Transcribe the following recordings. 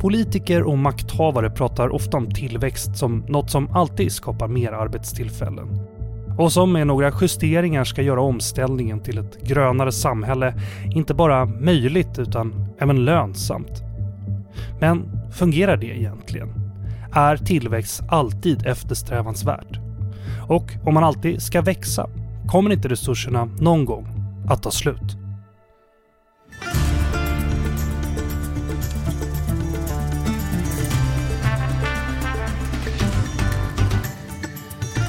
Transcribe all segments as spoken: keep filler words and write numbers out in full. Politiker och makthavare pratar ofta om tillväxt som något som alltid skapar mer arbetstillfällen. Och som med några justeringar ska göra omställningen till ett grönare samhälle inte bara möjligt utan även lönsamt. Men fungerar det egentligen? Är tillväxt alltid eftersträvansvärt? Och om man alltid ska växa, kommer inte resurserna någon gång att ta slut?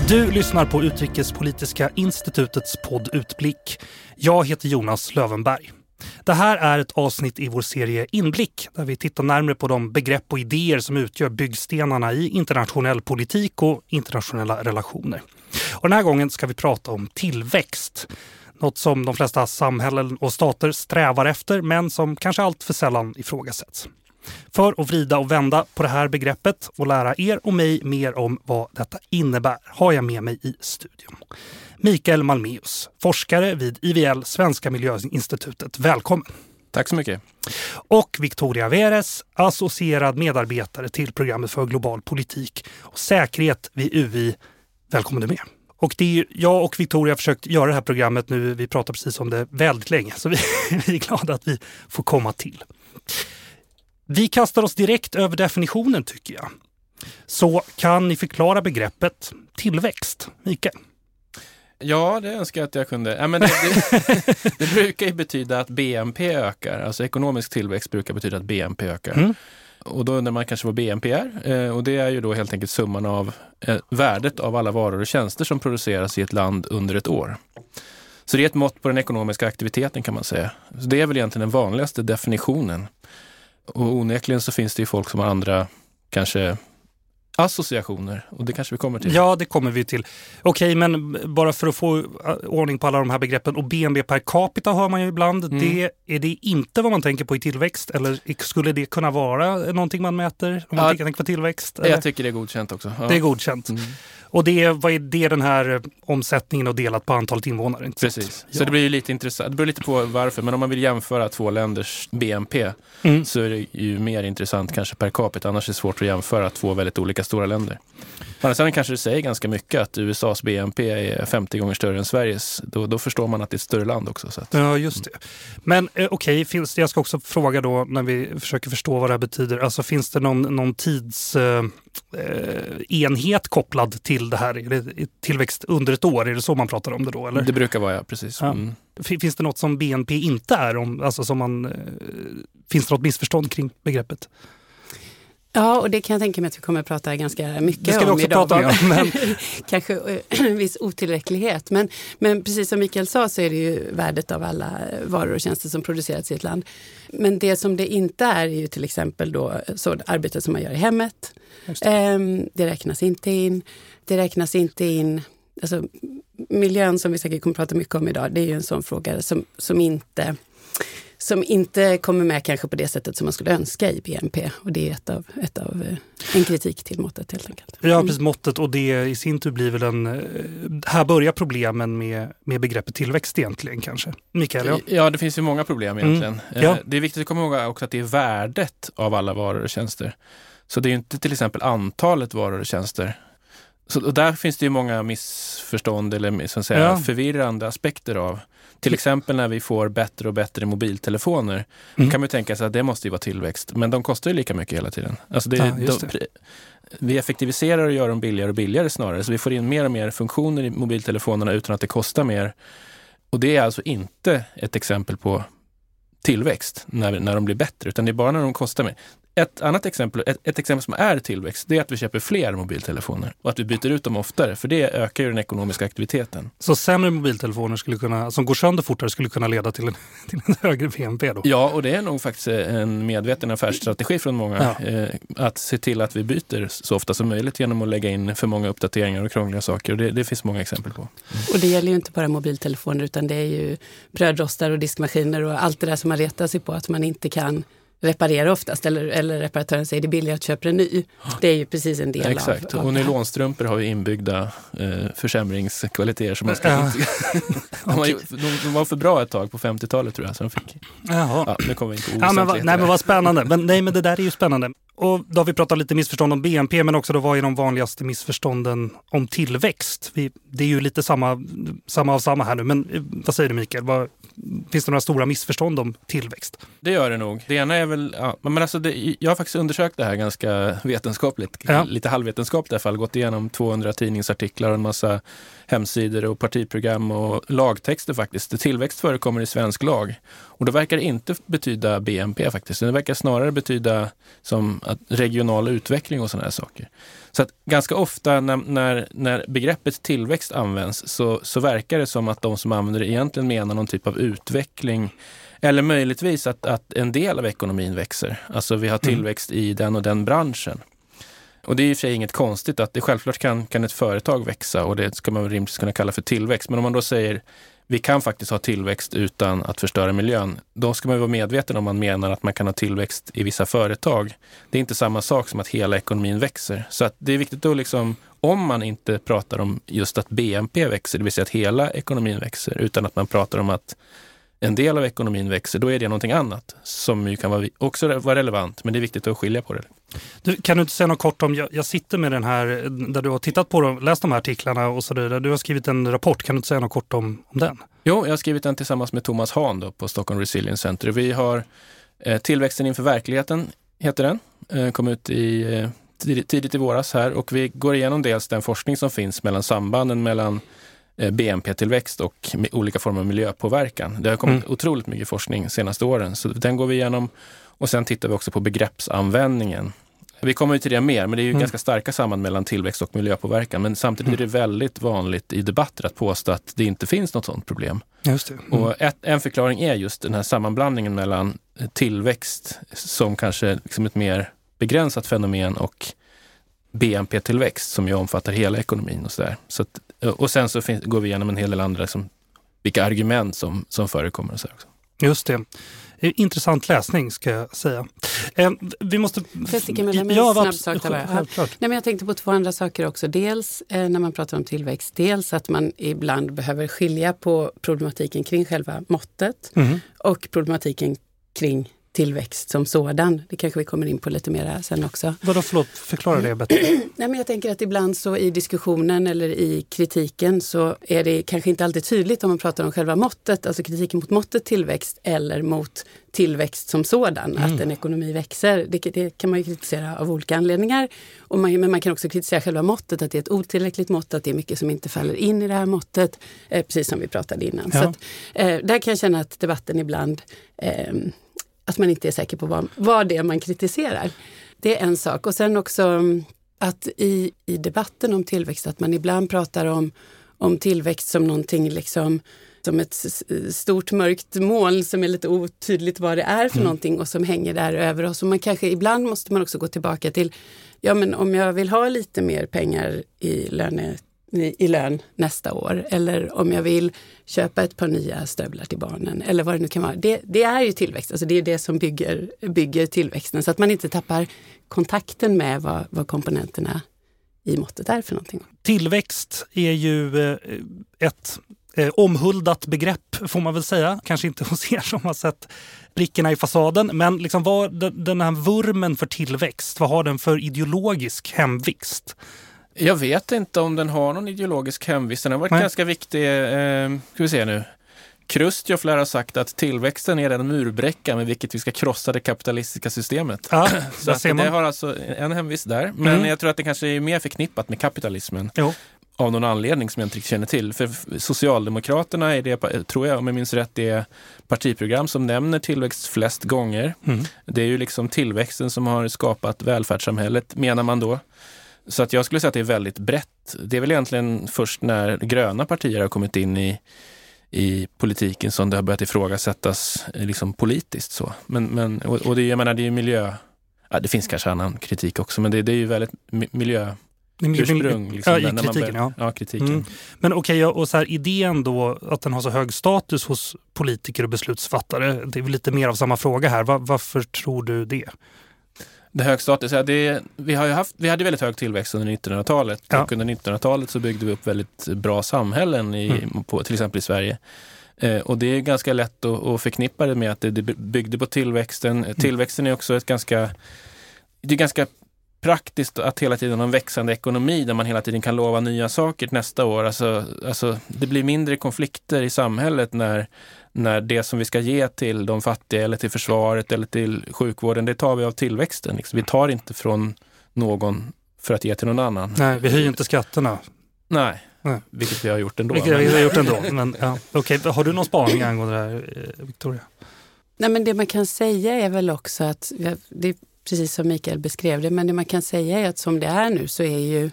Du lyssnar på Utrikespolitiska institutets podd Utblick. Jag heter Jonas Lövenberg. Det här är ett avsnitt i vår serie Inblick där vi tittar närmare på de begrepp och idéer som utgör byggstenarna i internationell politik och internationella relationer. Och den här gången ska vi prata om tillväxt. Något som de flesta samhällen och stater strävar efter men som kanske allt för sällan ifrågasätts. För att vrida och vända på det här begreppet och lära er och mig mer om vad detta innebär har jag med mig i studion Mikael Malmaeus, forskare vid I V L Svenska Miljöinstitutet. Välkommen! Tack så mycket! Och Victoria Veres, associerad medarbetare till programmet för global politik och säkerhet vid U I. Välkommen du med! Och det är jag och Victoria har försökt göra det här programmet nu. Vi pratar precis om det väldigt länge så vi, vi är glada att vi får komma till. Vi kastar oss direkt över definitionen tycker jag. Så kan ni förklara begreppet tillväxt, Mikael? Ja, det önskar jag att jag kunde. Ja, men det, det, det brukar ju betyda att B N P ökar. Alltså ekonomisk tillväxt brukar betyda att B N P ökar. Mm. Och då undrar man kanske vad B N P är. Och det är ju då helt enkelt summan av värdet av alla varor och tjänster som produceras i ett land under ett år. Så det är ett mått på den ekonomiska aktiviteten kan man säga. Så det är väl egentligen den vanligaste definitionen. Och onekligen så finns det ju folk som har andra kanske associationer och det kanske vi kommer till. Ja, det kommer vi till. Okej, men bara för att få ordning på alla de här begreppen och B N P per capita hör man ju ibland. Mm. Det, är det inte vad man tänker på i tillväxt eller skulle det kunna vara någonting man mäter om man ja, tänker på tillväxt? Eller? Jag tycker det är godkänt också. Ja. Det är godkänt. Mm. Och det, vad är det den här omsättningen och delat på antalet invånare? Inte precis. Ja. Så det blir ju lite intressant. Det beror lite på varför. Men om man vill jämföra två länders B N P mm. så är det ju mer intressant kanske per capita. Annars är det svårt att jämföra två väldigt olika stora länder. Men sen kanske det säger ganska mycket att U S A's B N P är femtio gånger större än Sveriges. Då, då förstår man att det är ett större land också. Så att, ja, just det. Men eh, okej, okay, jag ska också fråga då när vi försöker förstå vad det här betyder. Alltså finns det någon, någon tids... Eh, Eh, enhet kopplad till det här? Är det tillväxt under ett år? Är det så man pratar om det då? Eller? Det brukar vara, ja, precis. Mm. Ja. Finns det något som B N P inte är? Om, alltså som man, eh, finns det något missförstånd kring begreppet? Ja, och det kan jag tänka mig att vi kommer att prata ganska mycket det ska vi också om idag. Prata med, men... Kanske en viss otillräcklighet. Men, men precis som Mikael sa så är det ju värdet av alla varor och tjänster som produceras i ett land. Men det som det inte är är ju till exempel då, så arbete som man gör i hemmet. Det. Eh, det räknas inte in. Det räknas inte in. Alltså, miljön som vi säkert kommer att prata mycket om idag, det är ju en sån fråga som, som inte... som inte kommer med kanske på det sättet som man skulle önska i B N P. Och det är ett av, ett av en kritik till måttet helt enkelt. Ja, precis, måttet och det i sin tur blir väl en... Här börjar problemen med, med begreppet tillväxt egentligen kanske. Mikael, ja. ja, det finns ju många problem egentligen. Mm. Ja. Det är viktigt att komma ihåg också att det är värdet av alla varor och tjänster. Så det är ju inte till exempel antalet varor och tjänster. Så, och där finns det ju många missförstånd eller så att säga, ja. förvirrande aspekter av. Till exempel när vi får bättre och bättre mobiltelefoner mm. kan man ju tänka sig att det måste ju vara tillväxt. Men de kostar ju lika mycket hela tiden. Alltså det, ja, de, det. Vi effektiviserar och gör dem billigare och billigare snarare. Så vi får in mer och mer funktioner i mobiltelefonerna utan att det kostar mer. Och det är alltså inte ett exempel på tillväxt när, när de blir bättre. Utan det är bara när de kostar mer. Ett annat exempel, ett, ett exempel som är tillväxt, det är att vi köper fler mobiltelefoner och att vi byter ut dem oftare, för det ökar ju den ekonomiska aktiviteten. Så sämre mobiltelefoner skulle kunna, som går sönder fortare skulle kunna leda till en, till en högre B N P då? Ja, och det är nog faktiskt en medveten affärsstrategi från många, ja. eh, att se till att vi byter så ofta som möjligt genom att lägga in för många uppdateringar och krångliga saker, och det, det finns många exempel på. Mm. Och det gäller ju inte bara mobiltelefoner utan det är ju brödrostar och diskmaskiner och allt det där som man retar sig på att man inte kan reparerar oftast, eller, eller reparatören säger det är billigare att köpa en ny. Det är ju precis en del ja, exakt. av... Exakt, och nylonstrumpor har ju inbyggda eh, försämringskvaliteter som man ska ja. inte... de, var ju, de, de var för bra ett tag på femtiotalet tror jag, så de fick... Jaha. Ja, nu kommer vi inte ja, men va, nej, men vad spännande. Men, nej, men det där är ju spännande. Och då har vi pratat lite missförstånd om B N P, men också då vad är de vanligaste missförstånden om tillväxt? Vi, det är ju lite samma, samma av samma här nu, men vad säger du Mikael? Vad, finns det några stora missförstånd om tillväxt? Det gör det nog. Det ena är väl, ja, men alltså det, jag har faktiskt undersökt det här ganska vetenskapligt, ja. lite halvvetenskapligt i alla fall, gått igenom tvåhundra tidningsartiklar och en massa hemsidor och partiprogram och lagtexter faktiskt. Tillväxt förekommer i svensk lag. Och det verkar inte betyda B N P faktiskt. Det verkar snarare betyda som att regional utveckling och sådana här saker. Så att ganska ofta när, när, när begreppet tillväxt används så, så verkar det som att de som använder det egentligen menar någon typ av utveckling. Eller möjligtvis att, att en del av ekonomin växer. Alltså vi har tillväxt i den och den branschen. Och det är i och för sig inget konstigt att det självklart kan, kan ett företag växa och det ska man rimligtvis kunna kalla för tillväxt. Men om man då säger vi kan faktiskt ha tillväxt utan att förstöra miljön, då ska man vara medveten om man menar att man kan ha tillväxt i vissa företag. Det är inte samma sak som att hela ekonomin växer. Så att det är viktigt att liksom, om man inte pratar om just att B N P växer, det vill säga att hela ekonomin växer, utan att man pratar om att en del av ekonomin växer, då är det någonting annat som ju kan vara, också vara relevant, men det är viktigt att skilja på det. Du, kan du inte säga något kort om, jag, jag sitter med den här, där du har tittat på dem, läst de här artiklarna och så där, du har skrivit en rapport, kan du inte säga något kort om, om den? Jo, jag har skrivit den tillsammans med Thomas Hahn då, på Stockholm Resilience Center. Vi har eh, Tillväxten inför verkligheten, heter den, eh, kom ut i, eh, tidigt, tidigt i våras här, och vi går igenom dels den forskning som finns mellan sambanden mellan B N P-tillväxt och olika former av miljöpåverkan. Det har kommit mm. otroligt mycket forskning de senaste åren, så den går vi igenom. Och sen tittar vi också på begreppsanvändningen. Vi kommer ju till det mer, men det är ju mm. ganska starka samband mellan tillväxt och miljöpåverkan. Men samtidigt är det väldigt vanligt i debatter att påstå att det inte finns något sådant problem. Just det. Mm. Och ett, en förklaring är just den här sammanblandningen mellan tillväxt som kanske liksom ett mer begränsat fenomen och B N P-tillväxt som ju omfattar hela ekonomin och sådär. Så att, och sen så finns, går vi igenom en hel del andra liksom, vilka argument som, som förekommer och så också. Just det. Intressant läsning ska jag säga. Eh, vi måste... Jag sticker med en ja, snabb sak där bara. Nej, men jag tänkte på två andra saker också. Dels eh, när man pratar om tillväxt, dels att man ibland behöver skilja på problematiken kring själva måttet mm. och problematiken kring tillväxt som sådan. Det kanske vi kommer in på lite mer sen också. Vadå, förlåt, förklara det bättre. Nej, men jag tänker att ibland så i diskussionen eller i kritiken så är det kanske inte alltid tydligt om man pratar om själva måttet, alltså kritiken mot måttet tillväxt eller mot tillväxt som sådan, mm. att en ekonomi växer. Det, det kan man ju kritisera av olika anledningar. Och man, men man kan också kritisera själva måttet, att det är ett otillräckligt mått, att det är mycket som inte faller in i det här måttet, eh, precis som vi pratade innan. Ja. Så att, eh, där kan jag känna att debatten ibland... Eh, att man inte är säker på vad, vad det är man kritiserar. Det är en sak. Och sen också att i, i debatten om tillväxt, att man ibland pratar om, om tillväxt som någonting liksom, som ett stort mörkt moln som är lite otydligt vad det är för mm. någonting och som hänger där över oss. Och man kanske, ibland måste man också gå tillbaka till, ja men om jag vill ha lite mer pengar i lönet, i lön nästa år, eller om jag vill köpa ett par nya stövlar till barnen, eller vad det nu kan vara. Det, det är ju tillväxt, alltså det är det som bygger, bygger tillväxten, så att man inte tappar kontakten med vad, vad komponenterna i måttet är för någonting. Tillväxt är ju ett omhuldat begrepp, får man väl säga. Kanske inte hos er som har sett brickorna i fasaden, men liksom vad, den här vurmen för tillväxt, vad har den för ideologisk hemvist? Jag vet inte om den har någon ideologisk hemvist. Den har varit Nej. ganska viktig. Eh, ska vi se nu. Krustjof lär ha sagt att tillväxten är den murbräcka med vilket vi ska krossa det kapitalistiska systemet. Ja, så att det har alltså en hemvist där. Men mm. jag tror att det kanske är mer förknippat med kapitalismen. Jo. Av någon anledning som jag inte känner till. För Socialdemokraterna är det, tror jag om jag minns rätt, det partiprogram som nämner tillväxt flest gånger. Mm. Det är ju liksom tillväxten som har skapat välfärdssamhället, menar man då. Så att jag skulle säga att det är väldigt brett. Det är väl egentligen först när gröna partier har kommit in i, i politiken som det har börjat ifrågasättas liksom politiskt. Så. Men, men, och, och det är ju miljö... Ja, det finns kanske annan kritik också, men det, det är ju väldigt miljö... ursprung. Liksom, ja, i kritiken, när man bör, ja. ja, kritiken. Mm. Men okej, okay, och så här, idén då att den har så hög status hos politiker och beslutsfattare, det är väl lite mer av samma fråga här. Var, varför tror du det? Det hög status, ja, det, vi, har ju haft, vi hade väldigt hög tillväxt under nittonhundratalet. Ja. Och under nittonhundratalet så byggde vi upp väldigt bra samhällen, i, mm. på, till exempel i Sverige. Eh, och det är ganska lätt att, att förknippa det med att det, det byggde på tillväxten. Mm. Tillväxten är också ett ganska... Det är ganska praktiskt att hela tiden ha en växande ekonomi där man hela tiden kan lova nya saker nästa år. Alltså, alltså, det blir mindre konflikter i samhället när, när det som vi ska ge till de fattiga eller till försvaret eller till sjukvården, det tar vi av tillväxten. Liksom. Vi tar inte från någon för att ge till någon annan. Nej, vi höjer inte skatterna. Nej, Nej. vilket vi har gjort ändå. Vilket vi har gjort ändå. Men, ja. Okej, har du någon spaning angående det här, Victoria? Nej, men det man kan säga är väl också att det, precis som Mikael beskrev det, men det man kan säga är att som det är nu så är ju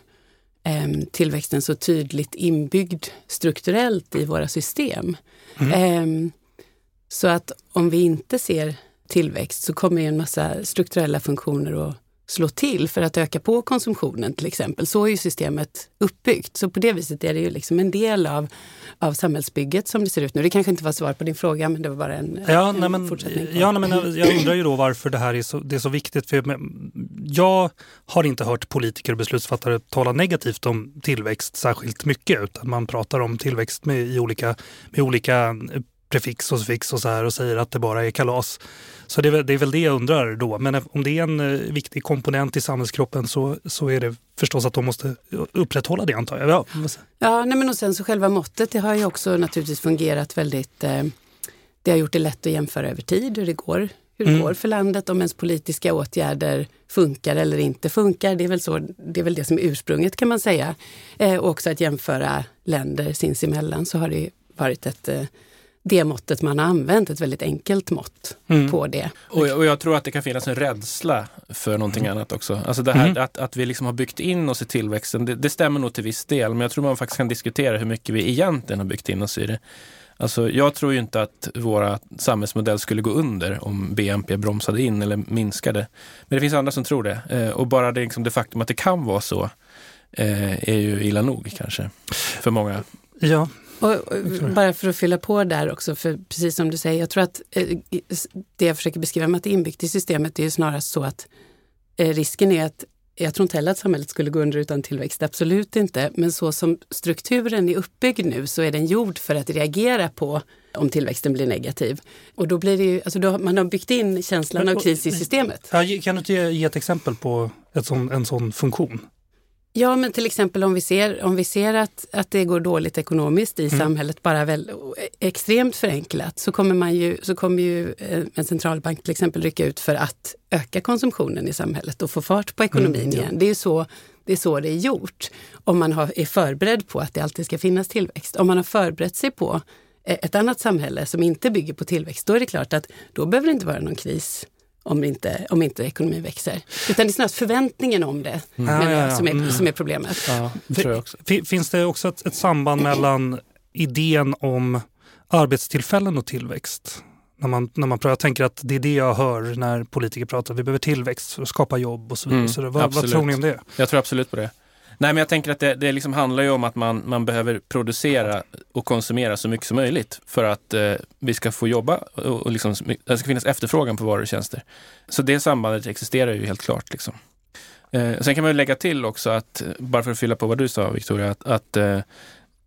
eh, tillväxten så tydligt inbyggd strukturellt i våra system. Mm. Eh, så att om vi inte ser tillväxt så kommer ju en massa strukturella funktioner att slå till för att öka på konsumtionen till exempel. Så är ju systemet uppbyggt. Så på det viset är det ju liksom en del av, av samhällsbygget som det ser ut nu. Det kanske inte var svar på din fråga, men det var bara en, ja, en nej, men, fortsättning. Ja, nej, men jag, jag undrar ju då varför det här är så, det är så viktigt. För jag, jag har inte hört politiker och beslutsfattare tala negativt om tillväxt särskilt mycket, utan man pratar om tillväxt med, i olika, med olika prefix och suffix och så här, och säger att det bara är kalas. Så det är, det är väl det jag undrar då. Men om det är en viktig komponent i samhällskroppen så, så är det förstås att de måste upprätthålla det, antar jag. Ja, ja nej men och sen så själva måttet, det har ju också naturligtvis fungerat väldigt... Eh, det har gjort det lätt att jämföra över tid hur det går, hur det mm. går för landet, om ens politiska åtgärder funkar eller inte funkar. Det är väl, så, det, är väl det som är ursprunget kan man säga. Eh, och också att jämföra länder sinsemellan så har det varit ett... Eh, det måttet man har använt, ett väldigt enkelt mått mm. på det. Och jag, och jag tror att det kan finnas en rädsla för någonting mm. annat också. Alltså det här mm. att, att vi liksom har byggt in oss i tillväxten, det, det stämmer nog till viss del, men jag tror man faktiskt kan diskutera hur mycket vi egentligen har byggt in oss i det. Alltså jag tror ju inte att våra samhällsmodell skulle gå under om B N P bromsade in eller minskade. Men det finns andra som tror det. Och bara det, liksom det faktum att det kan vara så är ju illa nog kanske för många. Ja, och bara för att fylla på där också, för precis som du säger, jag tror att det jag försöker beskriva med att det är inbyggt i systemet, det är ju snarast så att risken är att, jag tror inte heller att samhället skulle gå under utan tillväxt, absolut inte, men så som strukturen är uppbyggd nu så är den gjord för att reagera på om tillväxten blir negativ. Och då blir det ju, alltså då, man har byggt in känslan men, av kris i systemet. Kan du inte ge ett exempel på ett sån, en sån funktion? Ja, men till exempel om vi ser, om vi ser att, att det går dåligt ekonomiskt i mm. samhället, bara väl extremt förenklat, så kommer, man ju, så kommer ju en centralbank till exempel rycka ut för att öka konsumtionen i samhället och få fart på ekonomin mm, ja. igen. Det är ju så det är, så det är gjort. Om man har, är förberedd på att det alltid ska finnas tillväxt. Om man har förberett sig på ett annat samhälle som inte bygger på tillväxt, då är det klart att då behöver det inte vara någon kris. Om inte, om inte ekonomin växer. Utan det är snarast förväntningen om det mm. men, ja, ja, ja. Som, är, som är problemet. Ja, det tror jag också. Finns det också ett, ett samband mellan idén om arbetstillfällen och tillväxt? När man, när man pratar, jag tänker att det är det jag hör när politiker pratar. Vi behöver tillväxt för att skapa jobb och så vidare. Mm, så det, vad, vad tror ni om det? Jag tror absolut på det. Nej, men jag tänker att det, det liksom handlar ju om att man, man behöver producera och konsumera så mycket som möjligt för att eh, vi ska få jobba och, och liksom, det ska finnas efterfrågan på varor och tjänster. Så det sambandet existerar ju helt klart. Liksom. Eh, sen kan man ju lägga till också att, bara för att fylla på vad du sa Victoria, att, att eh,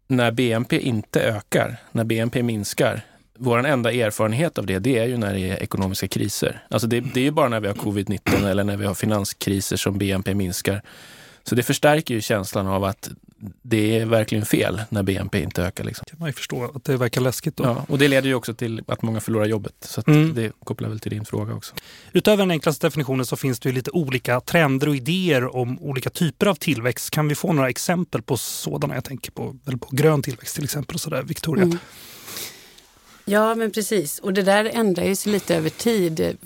när B N P inte ökar, när B N P minskar, vår enda erfarenhet av det, det är ju när det är ekonomiska kriser. Alltså det, det är ju bara när vi har covid nitton eller när vi har finanskriser som B N P minskar. Så det förstärker ju känslan av att det är verkligen fel när B N P inte ökar. Liksom. Kan man ju förstå att det verkar läskigt då. Ja, och det leder ju också till att många förlorar jobbet. Så att mm. det kopplar väl till din fråga också. Utöver den enklaste definitionen så finns det ju lite olika trender och idéer om olika typer av tillväxt. Kan vi få några exempel på sådana? Jag tänker på, eller på grön tillväxt till exempel och sådär, Victoria. Mm. Ja, men precis. Och det där ändrar ju sig lite över tid.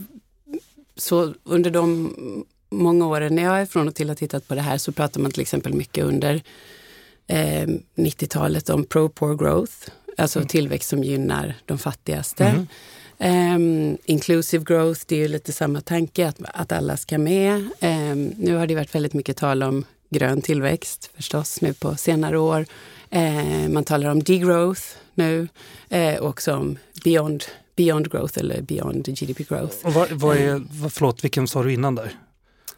Så under de... många år när jag är från och till har tittat på det här så pratar man till exempel mycket under eh, nittiotalet om pro-poor growth. Alltså mm. tillväxt som gynnar de fattigaste. Mm. Eh, inclusive growth, det är ju lite samma tanke att, att alla ska med. Eh, nu har det varit väldigt mycket tal om grön tillväxt förstås nu på senare år. Eh, man talar om degrowth nu eh, och som beyond, beyond growth eller beyond G D P growth. Och vad, vad är, vad, förlåt, vilken sa du innan där?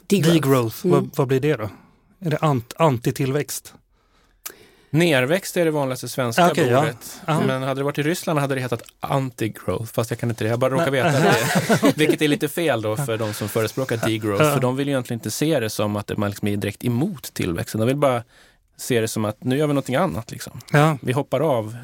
Degrowth. degrowth. Mm. Vad, vad blir det då? Är det ant, antitillväxt? Nerväxt är det vanligaste svenska okay, bordet. Ja. Men hade det varit i Ryssland hade det hetat anti-growth. Fast jag kan inte det. Jag bara råkar veta det. Vilket är lite fel då för de som förespråkar degrowth. För de vill ju egentligen inte se det som att man liksom är direkt emot tillväxten. De vill bara se det som att nu gör vi någonting annat. Liksom. Ja. Vi hoppar av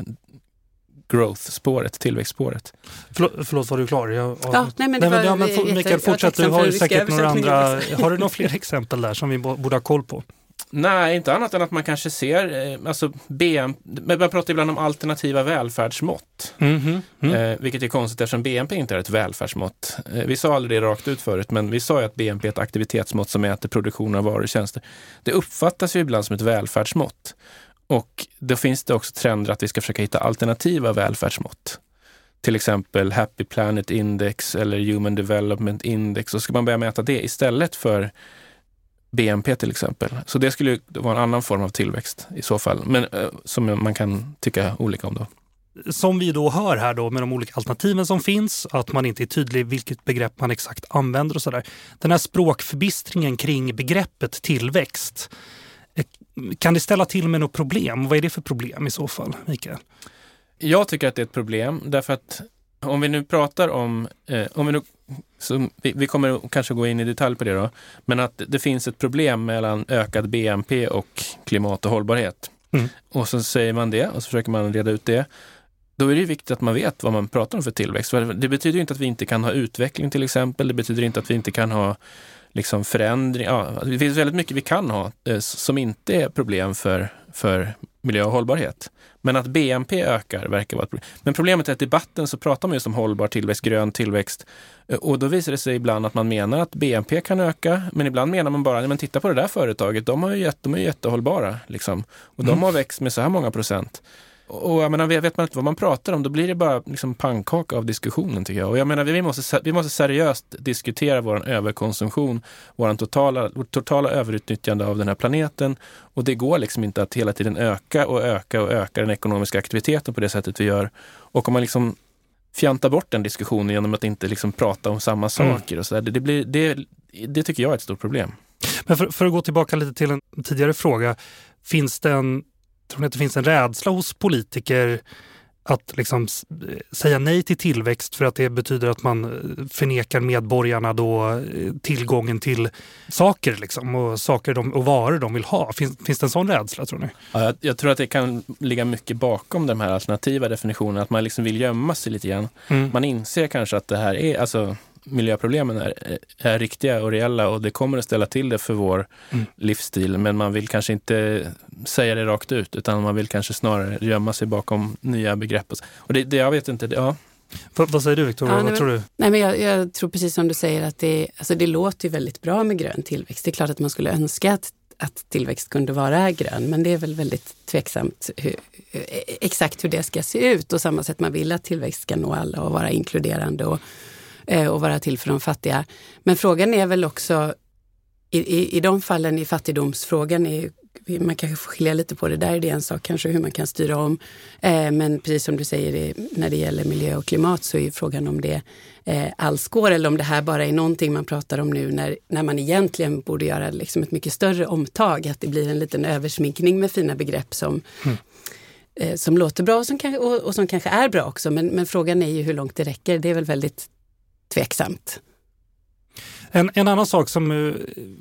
growth-spåret, tillväxtspåret. Förlåt, förlåt var du klar? Jag, ja, av... nej, men nej, men, ja, men for, Mikael, fortsätt. Du har ju säkert några andra... Har du några fler exempel där som vi borde ha koll på? Nej, inte annat än att man kanske ser, alltså B N P, man pratar ibland om alternativa välfärdsmått, mm-hmm. mm. vilket är konstigt eftersom B N P inte är ett välfärdsmått. Vi sa aldrig det rakt ut förut, men vi sa ju att B N P är ett aktivitetsmått som mäter produktion av varor och tjänster. Det uppfattas ju ibland som ett välfärdsmått och då finns det också trender att vi ska försöka hitta alternativa välfärdsmått. Till exempel Happy Planet Index eller Human Development Index, så ska man börja mäta det istället för B N P till exempel. Så det skulle ju vara en annan form av tillväxt i så fall. Men som man kan tycka olika om då. Som vi då hör här då med de olika alternativen som finns. Att man inte är tydlig vilket begrepp man exakt använder och sådär. Den här språkförbistringen kring begreppet tillväxt. Kan det ställa till med något problem? Vad är det för problem i så fall, Mikael? Jag tycker att det är ett problem. Därför att om vi nu pratar om... Eh, om vi nu Så vi, vi kommer kanske gå in i detalj på det då. Men att det finns ett problem mellan ökad B N P och klimat och hållbarhet. Mm. Och så säger man det och så försöker man reda ut det. Då är det viktigt att man vet vad man pratar om för tillväxt. För det betyder ju inte att vi inte kan ha utveckling till exempel. Det betyder inte att vi inte kan ha liksom förändring. Ja, det finns väldigt mycket vi kan ha eh, som inte är problem för, för miljö och hållbarhet. Men att B N P ökar verkar vara ett problem. Men problemet är att i debatten så pratar man just om hållbar tillväxt, grön tillväxt. Och då visar det sig ibland att man menar att B N P kan öka. Men ibland menar man bara, men titta på det där företaget. De, har ju jätte, de är ju jättehållbara. Liksom. Och de har växt med så här många procent. Och jag menar, vet man inte vad man pratar om, då blir det bara liksom pannkaka av diskussionen tycker jag. Och jag menar, vi måste, vi måste seriöst diskutera vår överkonsumtion, vår totala, vår totala överutnyttjande av den här planeten. Och det går liksom inte att hela tiden öka och öka och öka den ekonomiska aktiviteten på det sättet vi gör. Och om man liksom fjantar bort den diskussionen genom att inte liksom prata om samma saker mm. och så där, det, blir, det, det tycker jag är ett stort problem. Men för, för att gå tillbaka lite till en tidigare fråga, finns det en... Tror ni att det finns en rädsla hos politiker att liksom säga nej till tillväxt för att det betyder att man förnekar medborgarna då tillgången till saker liksom och saker de, och varor de vill ha? Finns, finns det en sån rädsla tror ni? Ja, jag, jag tror att det kan ligga mycket bakom de här alternativa definitionerna, att man liksom vill gömma sig lite grann. Mm. Man inser kanske att det här är... Alltså, miljöproblemen är, är riktiga och reella och det kommer att ställa till det för vår mm. livsstil, men man vill kanske inte säga det rakt ut, utan man vill kanske snarare gömma sig bakom nya begrepp. Och det, det jag vet inte, det, ja. Vad säger du, Victoria? Ja, vad tror du? Nej, men jag, jag tror precis som du säger att det, alltså det låter väldigt bra med grön tillväxt. Det är klart att man skulle önska att, att tillväxt kunde vara grön, men det är väl väldigt tveksamt hur, exakt hur det ska se ut, och samma sätt man vill att tillväxt ska nå alla och vara inkluderande och och vara till för de fattiga. Men frågan är väl också, i, i, i de fallen i fattigdomsfrågan, är, man kanske får skilja lite på det där, det är en sak kanske hur man kan styra om. Eh, men precis som du säger, när det gäller miljö och klimat så är ju frågan om det eh, alls går, eller om det här bara är någonting man pratar om nu när, när man egentligen borde göra liksom ett mycket större omtag, att det blir en liten översminkning med fina begrepp som... Mm. Eh, som låter bra och som, kan, och, och som kanske är bra också, men, men frågan är ju hur långt det räcker. Det är väl väldigt tveksamt. En, en annan sak som är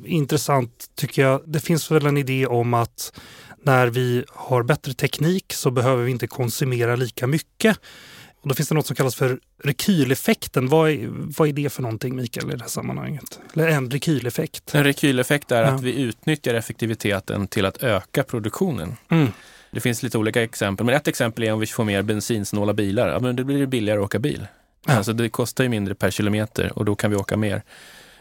intressant tycker jag, det finns väl en idé om att när vi har bättre teknik så behöver vi inte konsumera lika mycket. Och då finns det något som kallas för rekyleffekten. Vad är, vad är det för någonting, Mikael, i det här sammanhanget? Eller en rekyleffekt? En rekyleffekt är ja. att vi utnyttjar effektiviteten till att öka produktionen. Mm. Det finns lite olika exempel, men ett exempel är om vi får mer bensinsnåla bilar. Ja, men då blir det billigare att åka bil. Alltså det kostar ju mindre per kilometer och då kan vi åka mer.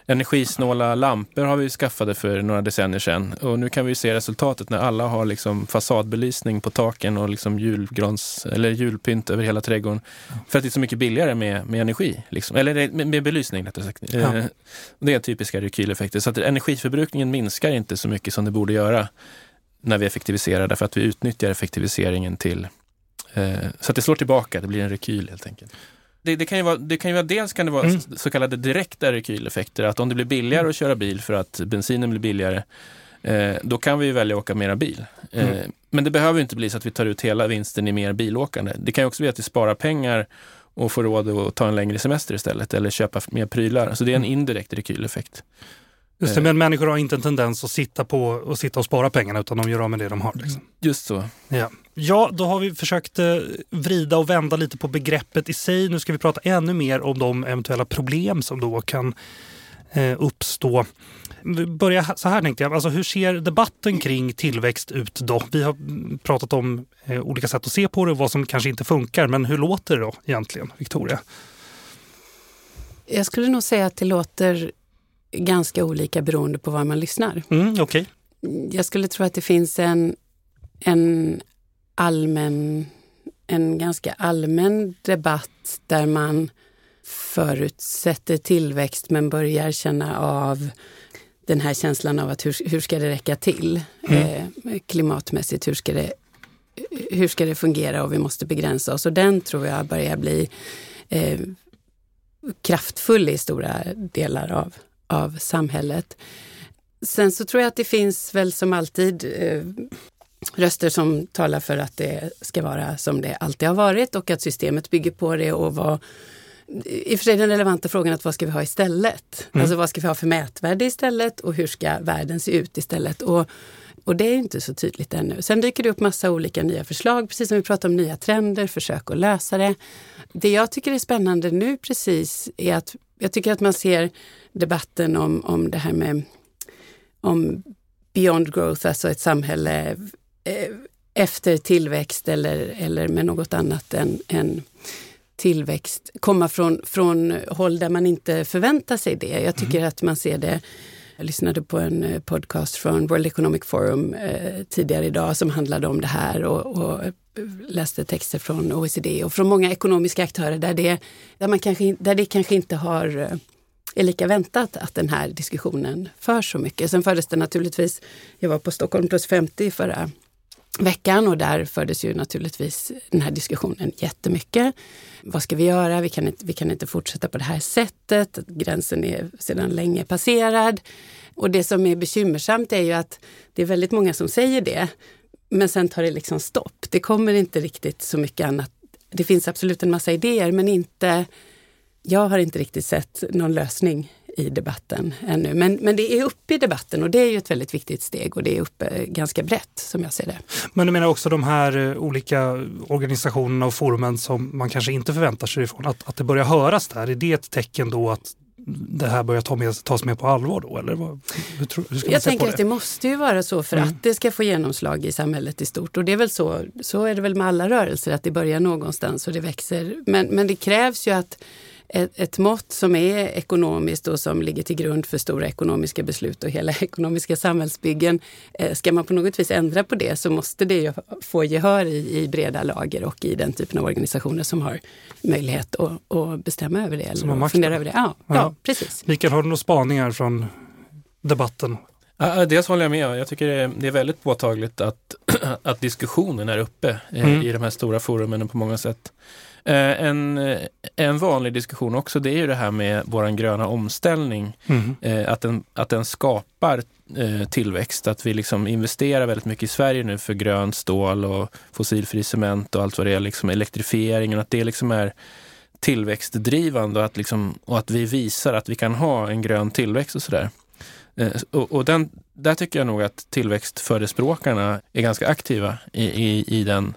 energisnåla lampor har vi skaffade för några decennier sedan. Och nu kan vi se resultatet när alla har liksom fasadbelysning på taken och liksom julgrans, eller julpynt över hela trädgården. För att det är så mycket billigare med, med energi. Liksom. Eller med, med belysning, rättare sagt. Ja. Det är typiska rekyleffekter. Så att energiförbrukningen minskar inte så mycket som det borde göra när vi effektiviserar. Därför att vi utnyttjar effektiviseringen till... Så att det slår tillbaka, det blir en rekyl helt enkelt. Det, det, kan ju vara, det kan ju vara, dels kan det vara mm. så kallade direkta rekyleffekter, att om det blir billigare att köra bil för att bensinen blir billigare, eh, då kan vi ju välja att åka mera bil. Eh, mm. Men det behöver ju inte bli så att vi tar ut hela vinsten i mer bilåkande. Det kan ju också bli att vi sparar pengar och får råd att ta en längre semester istället, eller köpa mer prylar. Så det är en indirekt rekyleffekt. Just det, men människor har inte en tendens att sitta på och sitta och spara pengarna, utan de gör av med det de har. Liksom. Just så. Ja. ja, då har vi försökt vrida och vända lite på begreppet i sig. Nu ska vi prata ännu mer om de eventuella problem som då kan eh, uppstå. Börja så här tänkte jag, alltså, hur ser debatten kring tillväxt ut då? Vi har pratat om eh, olika sätt att se på det och vad som kanske inte funkar, men hur låter det då egentligen, Victoria? Jag skulle nog säga att det låter... ganska olika beroende på var man lyssnar. Mm, okay. Jag skulle tro att det finns en, en allmän, en ganska allmän debatt där man förutsätter tillväxt men börjar känna av den här känslan av att hur, hur ska det räcka till? Mm. Eh, klimatmässigt, hur ska det, hur ska det fungera och vi måste begränsa oss. Och den tror jag börjar bli eh, kraftfull i stora delar av av samhället. Sen så tror jag att det finns väl som alltid eh, röster som talar för att det ska vara som det alltid har varit och att systemet bygger på det och vad, i och för sig den relevanta frågan att vad ska vi ha istället? Mm. Alltså vad ska vi ha för mätvärde istället och hur ska världen se ut istället? Och, och det är inte så tydligt ännu. Sen dyker det upp massa olika nya förslag, precis som vi pratar om nya trender, försök att lösa det. Det jag tycker är spännande nu precis är att jag tycker att man ser debatten om, om det här med om beyond growth, alltså ett samhälle eh, efter tillväxt eller, eller med något annat än, än tillväxt, komma från, från håll där man inte förväntar sig det. Jag tycker mm. att man ser det, jag lyssnade på en podcast från World Economic Forum eh, tidigare idag som handlade om det här och, och läste texter från O E C D och från många ekonomiska aktörer där det, där man kanske, där det kanske inte har... är lika väntat att den här diskussionen för så mycket. Sen fördes det naturligtvis, jag var på Stockholm Plus femtio förra veckan och där fördes ju naturligtvis den här diskussionen jättemycket. Vad ska vi göra? Vi kan inte, vi kan inte fortsätta på det här sättet. Gränsen är sedan länge passerad. Och det som är bekymmersamt är ju att det är väldigt många som säger det, men sen tar det liksom stopp. Det kommer inte riktigt så mycket annat. Det finns absolut en massa idéer, men inte... Jag har inte riktigt sett någon lösning i debatten ännu. Men, men det är uppe i debatten och det är ju ett väldigt viktigt steg och det är uppe ganska brett som jag ser det. Men du menar också de här olika organisationerna och forumen som man kanske inte förväntar sig ifrån, att, att det börjar höras där. Är det ett tecken då att det här börjar ta med, tas med på allvar då? Eller vad, hur tror, hur ska man jag tänker det? Att det måste ju vara så för mm. att det ska få genomslag i samhället i stort. Och det är väl så, så är det väl med alla rörelser att det börjar någonstans och det växer. Men, men det krävs ju att Ett, ett mått som är ekonomiskt och som ligger till grund för stora ekonomiska beslut och hela ekonomiska samhällsbyggen, eh, ska man på något vis ändra på det så måste det ju få gehör i, i breda lager och i den typen av organisationer som har möjlighet att, att bestämma över det eller fundera över det. Ja, ja. ja precis. Mikael, har du några spaningar från debatten? Ja, dels håller jag med. Jag tycker det är väldigt påtagligt att, att diskussionen är uppe i, mm. i de här stora forumen på många sätt. En, en vanlig diskussion också, det är ju det här med våran gröna omställning, mm. att, den, att den skapar tillväxt, att vi liksom investerar väldigt mycket i Sverige nu för grönt stål och fossilfri cement och allt vad det är, liksom elektrifieringen, att det liksom är tillväxtdrivande och att, liksom, och att vi visar att vi kan ha en grön tillväxt och sådär. Och, och den, där tycker jag nog att tillväxtförespråkarna är ganska aktiva i, i, i den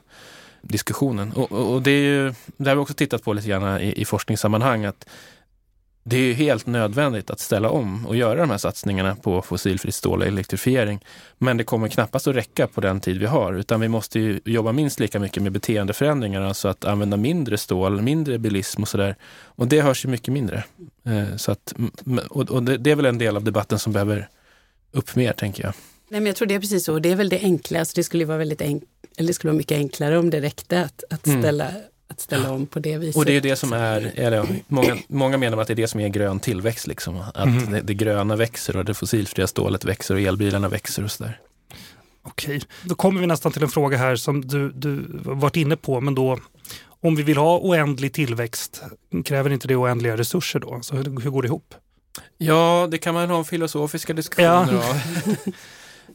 diskussionen. Och, och det är ju, det har vi också tittat på lite grann i, i forskningssammanhang, att Det är ju helt nödvändigt att ställa om och göra de här satsningarna på fossilfritt stål och elektrifiering. Men det kommer knappast att räcka på den tid vi har, utan vi måste ju jobba minst lika mycket med beteendeförändringar. Alltså att använda mindre stål, mindre bilism och sådär. Och det hörs ju mycket mindre. Så att, och det är väl en del av debatten som behöver upp mer, tänker jag. Nej, men jag tror det är precis så. Det är väl det enklaste. Det skulle vara väldigt enk- eller det skulle vara mycket enklare om det räckte att, att ställa... Mm. Att ställa om på det viset. Och det är ju det som är, eller många, många menar att det är det som är grön tillväxt liksom. Att mm. det, det gröna växer och det fossilfria stålet växer och elbilarna växer och sådär. Okej, då kommer vi nästan till en fråga här som du, du varit inne på, men då om vi vill ha oändlig tillväxt, kräver inte det oändliga resurser då? Så hur, hur går det ihop? Ja, det kan man ha filosofiska diskussioner ja. av.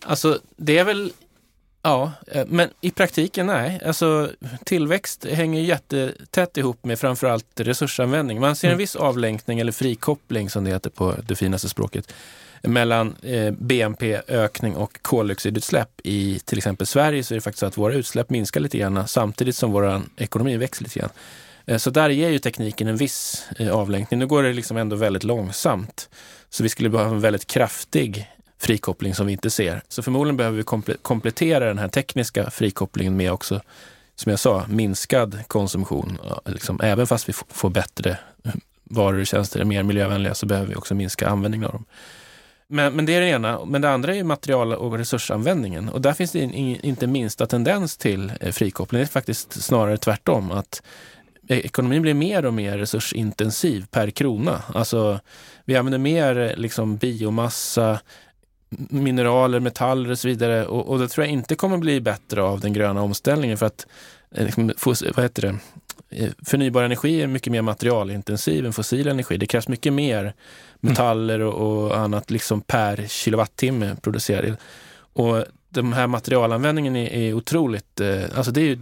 Alltså, det är väl... Ja, men i praktiken nej. Alltså, tillväxt hänger jättetätt ihop med framförallt resursanvändning. Man ser en viss avlänkning eller frikoppling som det heter på det finaste språket mellan B N P-ökning och koldioxidutsläpp. I till exempel Sverige så är det faktiskt så att våra utsläpp minskar lite grann samtidigt som vår ekonomi växer lite grann. Så där ger ju tekniken en viss avlänkning. Nu går det liksom ändå väldigt långsamt. Så vi skulle behöva en väldigt kraftig frikoppling som vi inte ser. Så förmodligen behöver vi komplettera den här tekniska frikopplingen med också, som jag sa, minskad konsumtion. Liksom, även fast vi får bättre varor och tjänster, mer miljövänliga, så behöver vi också minska användningen av dem. Men, men det är det ena. Men det andra är material- och resursanvändningen. Och där finns det in, inte minsta tendens till frikoppling. Det är faktiskt snarare tvärtom. Att ekonomin blir mer och mer resursintensiv per krona. Alltså, vi använder mer liksom, biomassa, mineraler, metaller och så vidare, och, och det tror jag inte kommer bli bättre av den gröna omställningen, för att vad heter det? förnybar energi är mycket mer materialintensiv än fossil energi. Det krävs mycket mer metaller och, och annat liksom per kilowattimme producerad. Och den här materialanvändningen är, är otroligt, alltså det är ju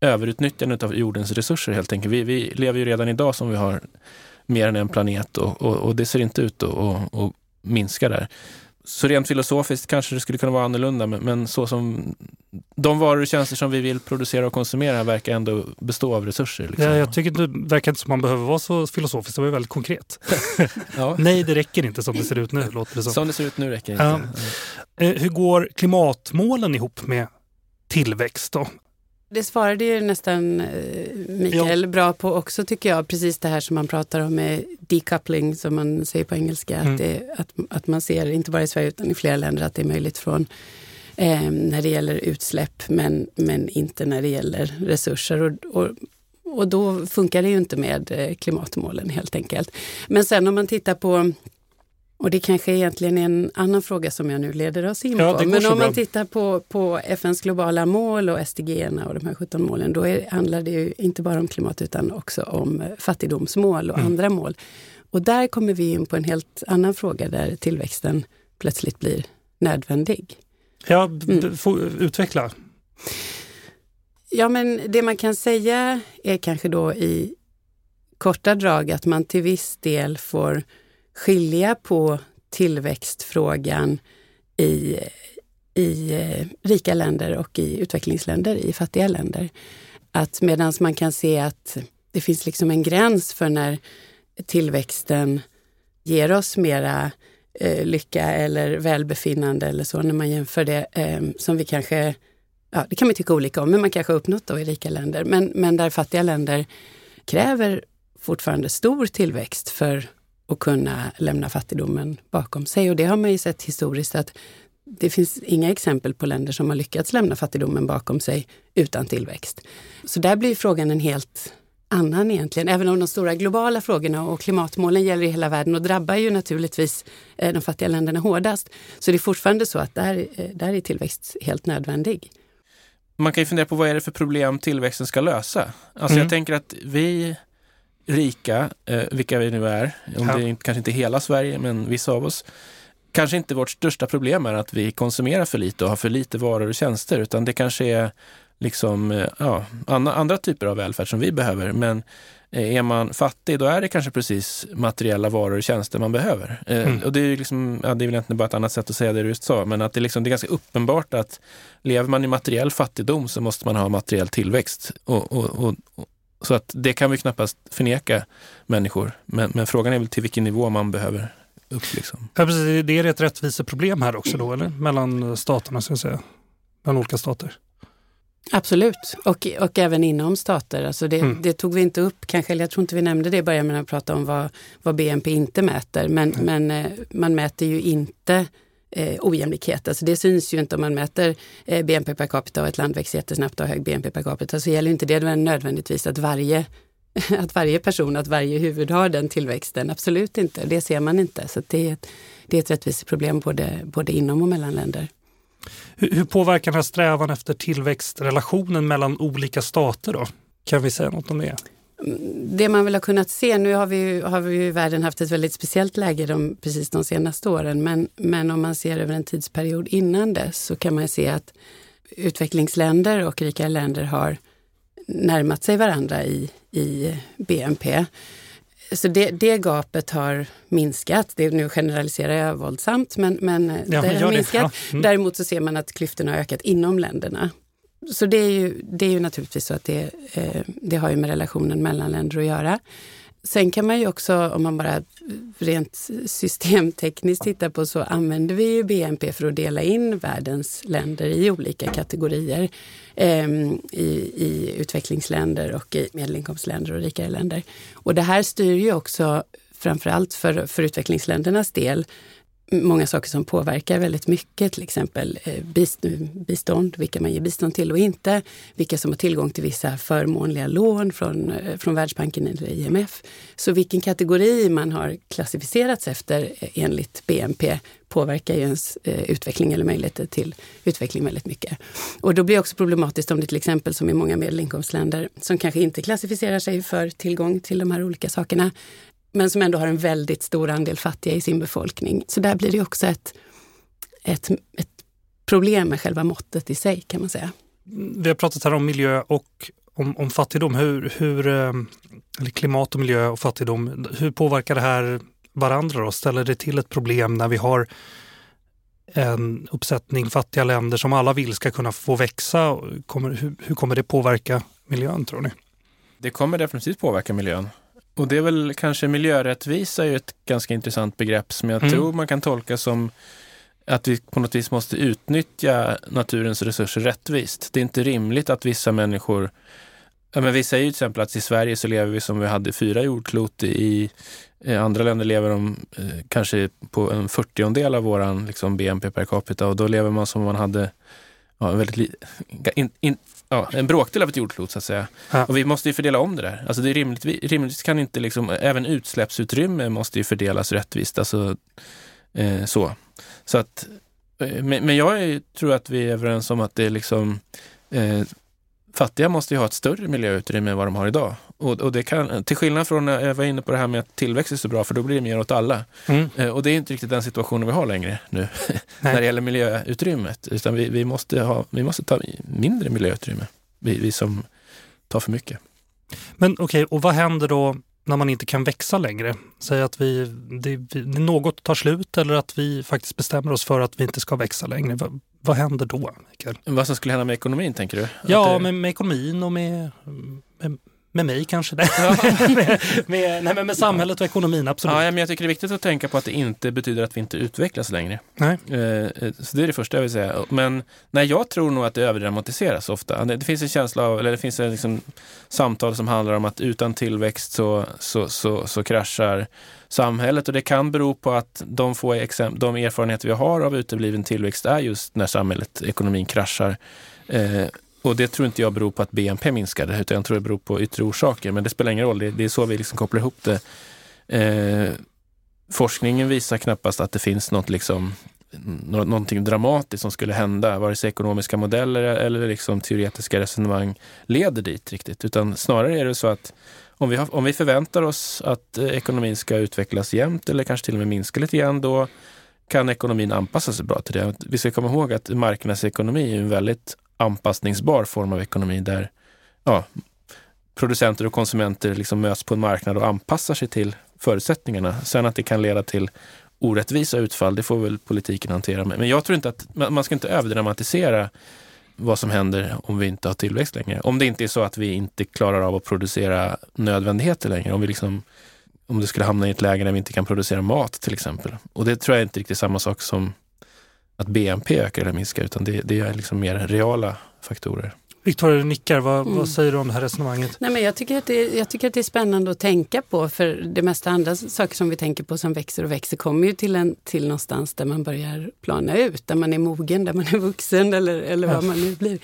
överutnyttjandet av jordens resurser helt enkelt. Vi, vi lever ju redan idag som vi har mer än en planet, och, och, och det ser inte ut att minska där. Så rent filosofiskt kanske det skulle kunna vara annorlunda, men, men så som de varor och tjänster som vi vill producera och konsumera verkar ändå bestå av resurser. Liksom. Ja, jag tycker det verkar inte som man behöver vara så filosofisk, det var väldigt konkret. Ja. Nej, det räcker inte som det ser ut nu, låter det som. Som det ser ut nu räcker inte. Ja. Ja. Hur går klimatmålen ihop med tillväxt då? Det svarade ju nästan Mikael ja. bra på också, tycker jag. Precis det här som man pratar om med decoupling, som man säger på engelska. Mm. Att, det, att, att man ser, inte bara i Sverige utan i flera länder, att det är möjligt från eh, när det gäller utsläpp, men, men inte när det gäller resurser. Och, och, och då funkar det ju inte med klimatmålen helt enkelt. Men sen om man tittar på... Och det kanske egentligen är en annan fråga som jag nu leder oss in på. Ja, Men om bra. man tittar på, på F Ns globala mål och S D G-erna och de här sjutton målen, då är, handlar det ju inte bara om klimat utan också om fattigdomsmål och mm. andra mål. Och där kommer vi in på en helt annan fråga där tillväxten plötsligt blir nödvändig. Ja, mm. får utveckla. Ja, men det man kan säga är kanske då i korta drag att man till viss del får skilja på tillväxtfrågan i, i rika länder och i utvecklingsländer, i fattiga länder. Att medan man kan se att det finns liksom en gräns för när tillväxten ger oss mera eh, lycka eller välbefinnande eller så, när man jämför det eh, som vi kanske, ja, det kan man tycka olika om, men man kanske har uppnått då i rika länder. Men, men där fattiga länder kräver fortfarande stor tillväxt för och kunna lämna fattigdomen bakom sig. Och det har man ju sett historiskt, att det finns inga exempel på länder som har lyckats lämna fattigdomen bakom sig utan tillväxt. Så där blir frågan en helt annan egentligen. Även om de stora globala frågorna och klimatmålen gäller i hela världen och drabbar ju naturligtvis de fattiga länderna hårdast. Så det är fortfarande så att där, där är tillväxt helt nödvändig. Man kan ju fundera på vad är det för problem tillväxten ska lösa. Alltså mm. jag tänker att vi... rika, eh, vilka vi nu är, om ja. det är, kanske inte hela Sverige men vissa av oss, kanske inte vårt största problem är att vi konsumerar för lite och har för lite varor och tjänster, utan det kanske är liksom, ja, andra, andra typer av välfärd som vi behöver. Men eh, är man fattig, då är det kanske precis materiella varor och tjänster man behöver. Eh, mm. Och det är ju liksom, ja, det är väl egentligen bara ett annat sätt att säga det du just sa, men att det, liksom, det är ganska uppenbart att lever man i materiell fattigdom så måste man ha materiell tillväxt och, och, och Så att det kan vi knappast förneka människor. Men, men frågan är väl till vilken nivå man behöver upp. Liksom. Ja, precis. Det är ett rättviseproblem här också då, eller? Mellan staterna, ska jag säga. Mellan olika stater. Absolut. Och, och även inom stater. Alltså det, mm. det tog vi inte upp kanske. Jag tror inte vi nämnde det i början när vi pratade om vad, vad B N P inte mäter. Men, mm. men man mäter ju inte... Eh, ojämlikhet. Alltså det syns ju inte om man mäter eh, B N P per capita och ett land växer jättesnabbt och hög B N P per capita, så gäller inte det, det nödvändigtvis att varje, att varje person, att varje huvud har den tillväxten. Absolut inte. Det ser man inte. Så det är ett, det är ett rättviseproblem både, både inom och mellan länder. Hur, hur påverkar den här strävan efter tillväxtrelationen mellan olika stater då? Kan vi säga något om det? Det man väl har kunnat se, nu har vi ju, har vi ju i världen haft ett väldigt speciellt läge de, precis de senaste åren, men, men om man ser över en tidsperiod innan dess så kan man se att utvecklingsländer och rikare länder har närmat sig varandra i, i B N P. Så det, det gapet har minskat. Det, nu generaliserar jag våldsamt, men, men ja, det har det. minskat. Mm. Däremot så ser man att klyftorna har ökat inom länderna. Så det är ju, det är ju naturligtvis så att det, eh, det har ju med relationen mellan länder att göra. Sen kan man ju också, om man bara rent systemtekniskt tittar på, så använder vi ju B N P för att dela in världens länder i olika kategorier. Eh, i, i utvecklingsländer och i medelinkomstländer och rikare länder. Och det här styr ju också, framförallt för, för utvecklingsländernas del, många saker som påverkar väldigt mycket, till exempel bistånd, vilka man ger bistånd till och inte, vilka som har tillgång till vissa förmånliga lån från, från Världsbanken eller I M F. Så vilken kategori man har klassificerats efter enligt B N P påverkar ju ens utveckling eller möjligheter till utveckling väldigt mycket. Och då blir det också problematiskt om det till exempel, som i många medelinkomstländer, som kanske inte klassificerar sig för tillgång till de här olika sakerna, men som ändå har en väldigt stor andel fattiga i sin befolkning. Så där blir det också ett, ett, ett problem med själva måttet i sig, kan man säga. Vi har pratat här om miljö och om, om fattigdom. Hur, hur, eller klimat och miljö och fattigdom, hur påverkar det här varandra då? Ställer det till ett problem när vi har en uppsättning fattiga länder som alla vill ska kunna få växa? Kommer, hur, hur kommer det påverka miljön, tror ni? Det kommer definitivt påverka miljön. Och det är väl kanske, miljörättvisa är ju ett ganska intressant begrepp som jag mm. tror man kan tolka som att vi på något vis måste utnyttja naturens resurser rättvist. Det är inte rimligt att vissa människor, ja, men vi säger ju till exempel att i Sverige så lever vi som vi hade fyra jordklot, i andra länder lever de eh, kanske på en fyrtiondel av våran liksom B N P per capita, och då lever man som man hade ja, en väldigt li- in, in, Ja, en bråkdel av ett jordklot, så att säga. Ja. Och vi måste ju fördela om det där. Alltså det är rimligt, rimligtvis kan inte liksom, även utsläppsutrymme måste ju fördelas rättvist. Alltså, eh, så. Så att, eh, men, men jag är, tror att vi är överens om att det är liksom, eh, fattiga måste ju ha ett större miljöutrymme än vad de har idag. Och, och det kan, till skillnad från när jag var inne på det här med att tillväxt är så bra, för då blir det mer åt alla. Mm. Eh, och det är inte riktigt den situationen vi har längre nu när det gäller miljöutrymmet. Utan vi, vi, måste ha, vi måste ta mindre miljöutrymme. Vi, vi som tar för mycket. Men okej, okay, och vad händer då när man inte kan växa längre? Säg att vi, det, vi, något tar slut, eller att vi faktiskt bestämmer oss för att vi inte ska växa längre. Vad, vad händer då, Mikael? Vad som skulle hända med ekonomin, tänker du? Ja, det... med, med ekonomin och med... med Med mig kanske det. Ja. med, med, nej, men med samhället och ekonomin, absolut. Ja, men jag tycker det är viktigt att tänka på att det inte betyder att vi inte utvecklas längre. Nej. Så det är det första jag vill säga. Men nej, jag tror nog att det överdramatiseras ofta. Det finns en känsla av, eller det finns en liksom samtal som handlar om att utan tillväxt så, så, så, så kraschar samhället, och det kan bero på att de, få exem- de erfarenheter vi har av utebliven tillväxt är just när samhället, ekonomin kraschar. Eh, Och det tror inte jag beror på att B N P minskade, utan jag tror det beror på yttre orsaker. Men det spelar ingen roll, det, det är så vi liksom kopplar ihop det. Eh, forskningen visar knappast att det finns något liksom, nå- någonting dramatiskt som skulle hända. Vare sig ekonomiska modeller eller liksom teoretiska resonemang leder dit riktigt. Utan snarare är det så att om vi, har, om vi förväntar oss att ekonomin ska utvecklas jämnt, eller kanske till och med minska lite grann, då kan ekonomin anpassa sig bra till det. Vi ska komma ihåg att marknadsekonomi är en väldigt anpassningsbar form av ekonomi där ja, producenter och konsumenter liksom möts på en marknad och anpassar sig till förutsättningarna. Sen att det kan leda till orättvisa utfall, det får väl politiken hantera med. Men jag tror inte att man ska inte överdramatisera vad som händer om vi inte har tillväxt längre. Om det inte är så att vi inte klarar av att producera nödvändigheter längre. Om vi liksom, om det skulle hamna i ett läge där vi inte kan producera mat till exempel. Och det tror jag inte riktigt är samma sak som att B N P ökar eller minskar, utan det, det är liksom mer reala faktorer. Victoria, du nickar. Vad, mm. vad säger du om det här resonemanget? Nej, men jag, tycker att det, jag tycker att det är spännande att tänka på, för det mesta andra saker som vi tänker på som växer och växer kommer ju till, en, till någonstans där man börjar plana ut, där man är mogen, där man är vuxen eller, eller vad man nu blir.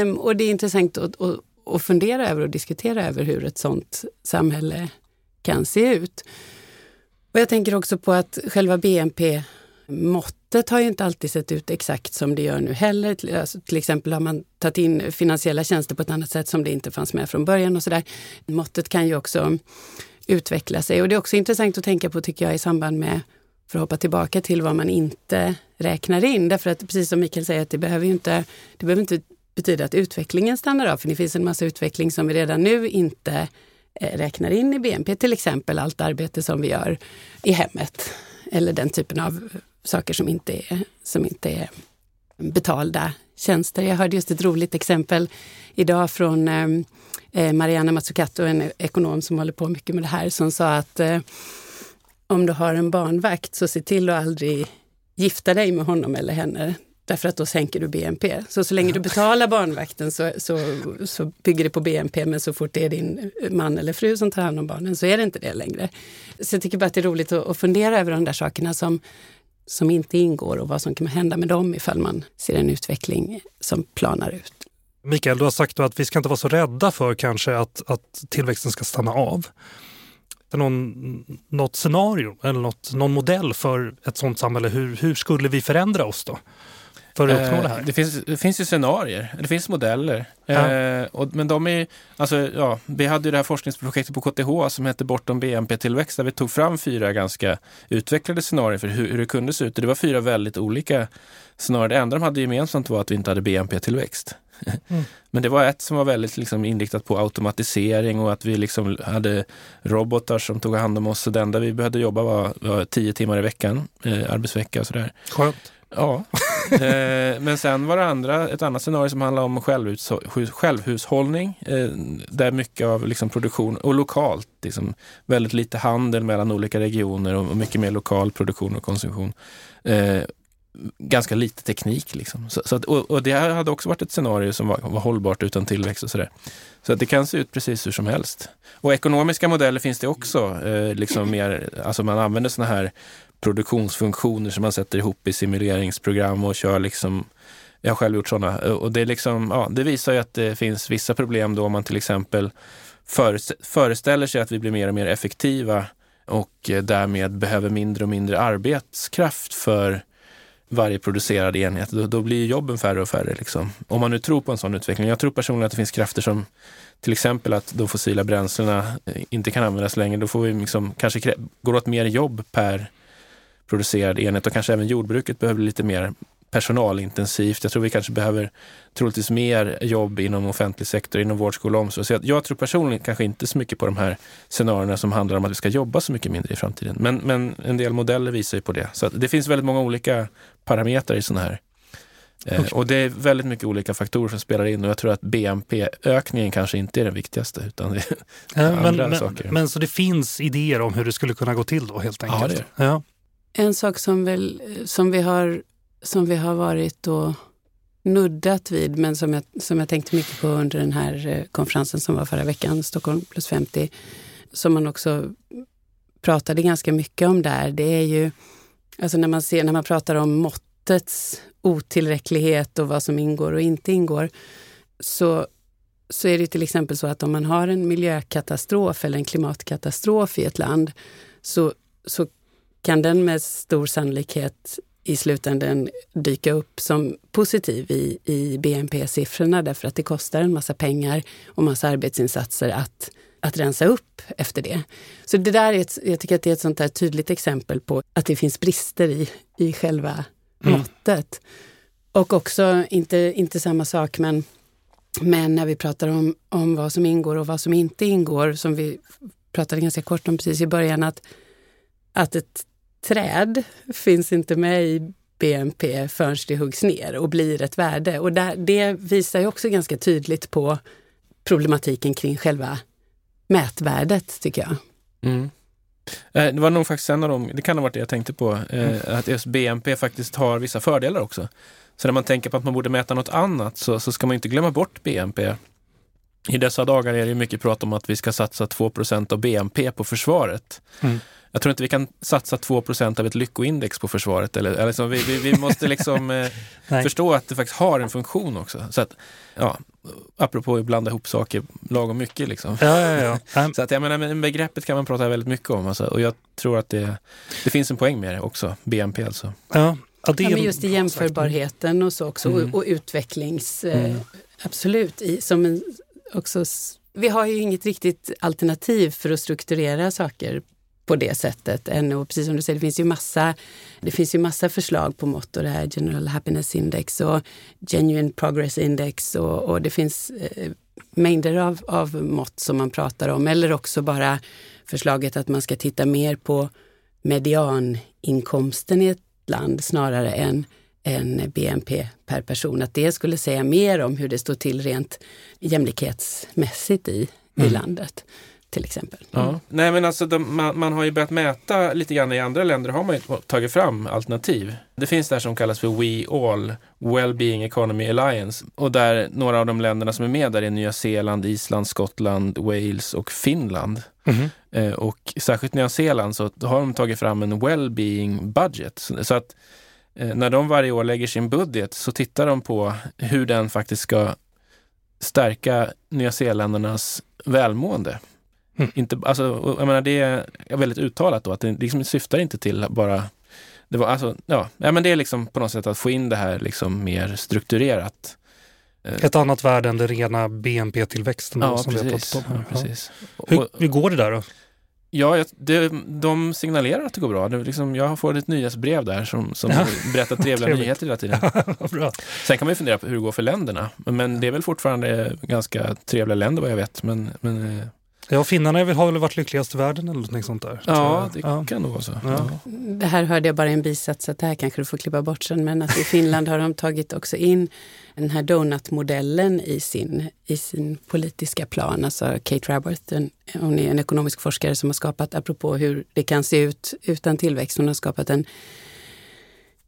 Um, och det är intressant att, att, att fundera över och diskutera över hur ett sånt samhälle kan se ut. Och jag tänker också på att själva B N P-mått det har ju inte alltid sett ut exakt som det gör nu heller. Alltså, till exempel har man tagit in finansiella tjänster på ett annat sätt som det inte fanns med från början och sådär. Måttet kan ju också utveckla sig. Och det är också intressant att tänka på, tycker jag, i samband med, för att hoppa tillbaka till vad man inte räknar in. Därför att, precis som Mikael säger, att det behöver ju inte, det behöver inte betyda att utvecklingen stannar av. För det finns en massa utveckling som vi redan nu inte räknar in i B N P. Till exempel allt arbete som vi gör i hemmet. Eller den typen av saker som inte är, som inte är betalda tjänster. Jag hörde just ett roligt exempel idag från eh, Mariana Mazzucato, en ekonom som håller på mycket med det här, som sa att eh, om du har en barnvakt så se till att aldrig gifta dig med honom eller henne. Därför att då sänker du B N P. Så så länge du betalar barnvakten så, så, så bygger det på B N P. Men så fort det är din man eller fru som tar hand om barnen så är det inte det längre. Så jag tycker bara att det är roligt att, att fundera över de där sakerna som, som inte ingår. Och vad som kan hända med dem ifall man ser en utveckling som planar ut. Mikael, du har sagt att vi ska inte vara så rädda för kanske att, att tillväxten ska stanna av. Är någon, något scenario eller något, någon modell för ett sånt samhälle? Hur, hur skulle vi förändra oss då? För att uppnå det här. Det finns, det finns ju scenarier, det finns modeller. Ja. Eh, och, men de är, alltså, ja, vi hade ju det här forskningsprojektet på K T H som hette Bortom B N P-tillväxt, där vi tog fram fyra ganska utvecklade scenarier för hur, hur det kunde se ut. Det var fyra väldigt olika scenarier. Det enda de hade gemensamt var att vi inte hade B N P-tillväxt. Mm. Men det var ett som var väldigt liksom inriktat på automatisering och att vi liksom hade robotar som tog hand om oss. Så det enda vi behövde jobba var, var tio timmar i veckan, eh, arbetsvecka och sådär. Skönt. Ja, eh, men sen var det andra, ett annat scenario som handlar om självhushåll, självhushållning eh, där mycket av liksom produktion och lokalt, liksom, väldigt lite handel mellan olika regioner och, och mycket mer lokal produktion och konsumtion. Eh, ganska lite teknik liksom. Så, så att, och, och det här hade också varit ett scenario som var, var hållbart utan tillväxt och sådär. Så att det kan se ut precis hur som helst. Och ekonomiska modeller finns det också. Eh, liksom mer, alltså man använder såna här produktionsfunktioner som man sätter ihop i simuleringsprogram och kör liksom, jag har själv gjort sådana, och det är liksom, ja, det visar ju att det finns vissa problem då, om man till exempel föreställer sig att vi blir mer och mer effektiva och därmed behöver mindre och mindre arbetskraft för varje producerad enhet, då, då blir jobben färre och färre liksom. Om man nu tror på en sån utveckling. Jag tror personligen att det finns krafter som till exempel att de fossila bränslena inte kan användas längre, då får vi liksom kanske gå åt mer jobb per producerad enhet, och kanske även jordbruket behöver lite mer personalintensivt. Jag tror vi kanske behöver troligtvis mer jobb inom offentlig sektor, inom vård, skola och omsorg. Så jag, jag tror personligen kanske inte så mycket på de här scenarierna som handlar om att vi ska jobba så mycket mindre i framtiden. Men, men en del modeller visar ju på det. Så att det finns väldigt många olika parametrar i sådana här. Okay. Eh, och det är väldigt mycket olika faktorer som spelar in, och jag tror att B N P-ökningen kanske inte är den viktigaste, utan det är äh, andra men, saker. Men, men så det finns idéer om hur det skulle kunna gå till då, helt enkelt? Ja, det är. Ja. En sak som, väl, som, vi har, som vi har varit och nuddat vid, men som jag, som jag tänkte mycket på under den här konferensen som var förra veckan, Stockholm Plus femtio, som man också pratade ganska mycket om där, det är ju, alltså när man, ser, när man pratar om måttets otillräcklighet och vad som ingår och inte ingår, så, så är det till exempel så att om man har en miljökatastrof eller en klimatkatastrof i ett land, så, så kan den med stor sannolikhet i slutändan dyka upp som positiv i, i B N P-siffrorna, därför att det kostar en massa pengar och massa arbetsinsatser att, att rensa upp efter det. Så det där är ett, jag tycker att det är ett sånt här tydligt exempel på att det finns brister i, i själva mm. måttet. Och också, inte, inte samma sak, men, men när vi pratar om, om vad som ingår och vad som inte ingår, som vi pratade ganska kort om precis i början, att, att ett träd finns inte med i B N P förrän det huggs ner och blir ett värde. Och där, det visar ju också ganska tydligt på problematiken kring själva mätvärdet, tycker jag. Mm. Det var nog faktiskt en av dem, det kan ha varit det jag tänkte på, att just B N P faktiskt har vissa fördelar också. Så när man tänker på att man borde mäta något annat så, så ska man inte glömma bort B N P. I dessa dagar är det mycket prat om att vi ska satsa två procent av B N P på försvaret. Mm. Jag tror inte vi kan satsa två procent av ett lyckoindex på försvaret. Eller, eller liksom, vi, vi, vi måste liksom eh, förstå att det faktiskt har en funktion också. Så att, ja, apropå att blanda ihop saker lagom mycket. Liksom. Ja, ja, ja. Så att, jag menar, men begreppet kan man prata väldigt mycket om. Alltså, och jag tror att det, det finns en poäng med det också. B N P alltså. Ja, ja, det är ja, men just i jämförbarheten och så också. Mm. Och, och utvecklings... Eh, mm. Absolut. I, som en, också, vi har ju inget riktigt alternativ för att strukturera saker på det sättet än, och precis som du säger, det finns ju massa det finns ju massa förslag på mått, och det här General Happiness Index och Genuine Progress Index och, och det finns eh, mängder av, av mått som man pratar om, eller också bara förslaget att man ska titta mer på medianinkomsten i ett land snarare än en B N P per person, att det skulle säga mer om hur det står till rent jämlikhetsmässigt i, mm. i landet till exempel. Mm. Ja. Nej, men alltså de, man, man har ju börjat mäta lite grann i andra länder, har man ju tagit fram alternativ. Det finns det här som kallas för We All, Wellbeing Economy Alliance, och där några av de länderna som är med där är Nya Zeeland, Island, Skottland, Wales och Finland. Mm-hmm. Eh, och särskilt Nya Zeeland så har de tagit fram en Wellbeing Budget, så, så att eh, när de varje år lägger sin budget så tittar de på hur den faktiskt ska stärka Nya Zeeländernas välmående. Mm. Inte, alltså, jag menar, det är väldigt uttalat då, att det liksom syftar inte till bara det var, alltså, ja, men det är liksom på något sätt att få in det här liksom mer strukturerat. Ett annat värde än det rena B N P-tillväxten. Ja, som precis. Vi har ja, precis. Ja. Hur, hur går det där då? Ja, det, de signalerar att det går bra. Det liksom, jag får ett nyhetsbrev där som, som ja. berättar trevliga nyheter hela tiden. Bra. Sen kan man ju fundera på hur det går för länderna. Men det är väl fortfarande ganska trevliga länder vad jag vet. Men... men ja, finnarna har väl varit lyckligast i världen eller något sånt där. Ja, det ja. kan nog vara så. Ja. Det här hörde jag bara i en bisats, så att det här kanske du får klippa bort sen, men att i Finland har de tagit också in den här donutmodellen i sin, i sin politiska plan. Alltså Kate Raworth, en, hon är en ekonomisk forskare som har skapat, apropå hur det kan se ut utan tillväxt, hon har skapat en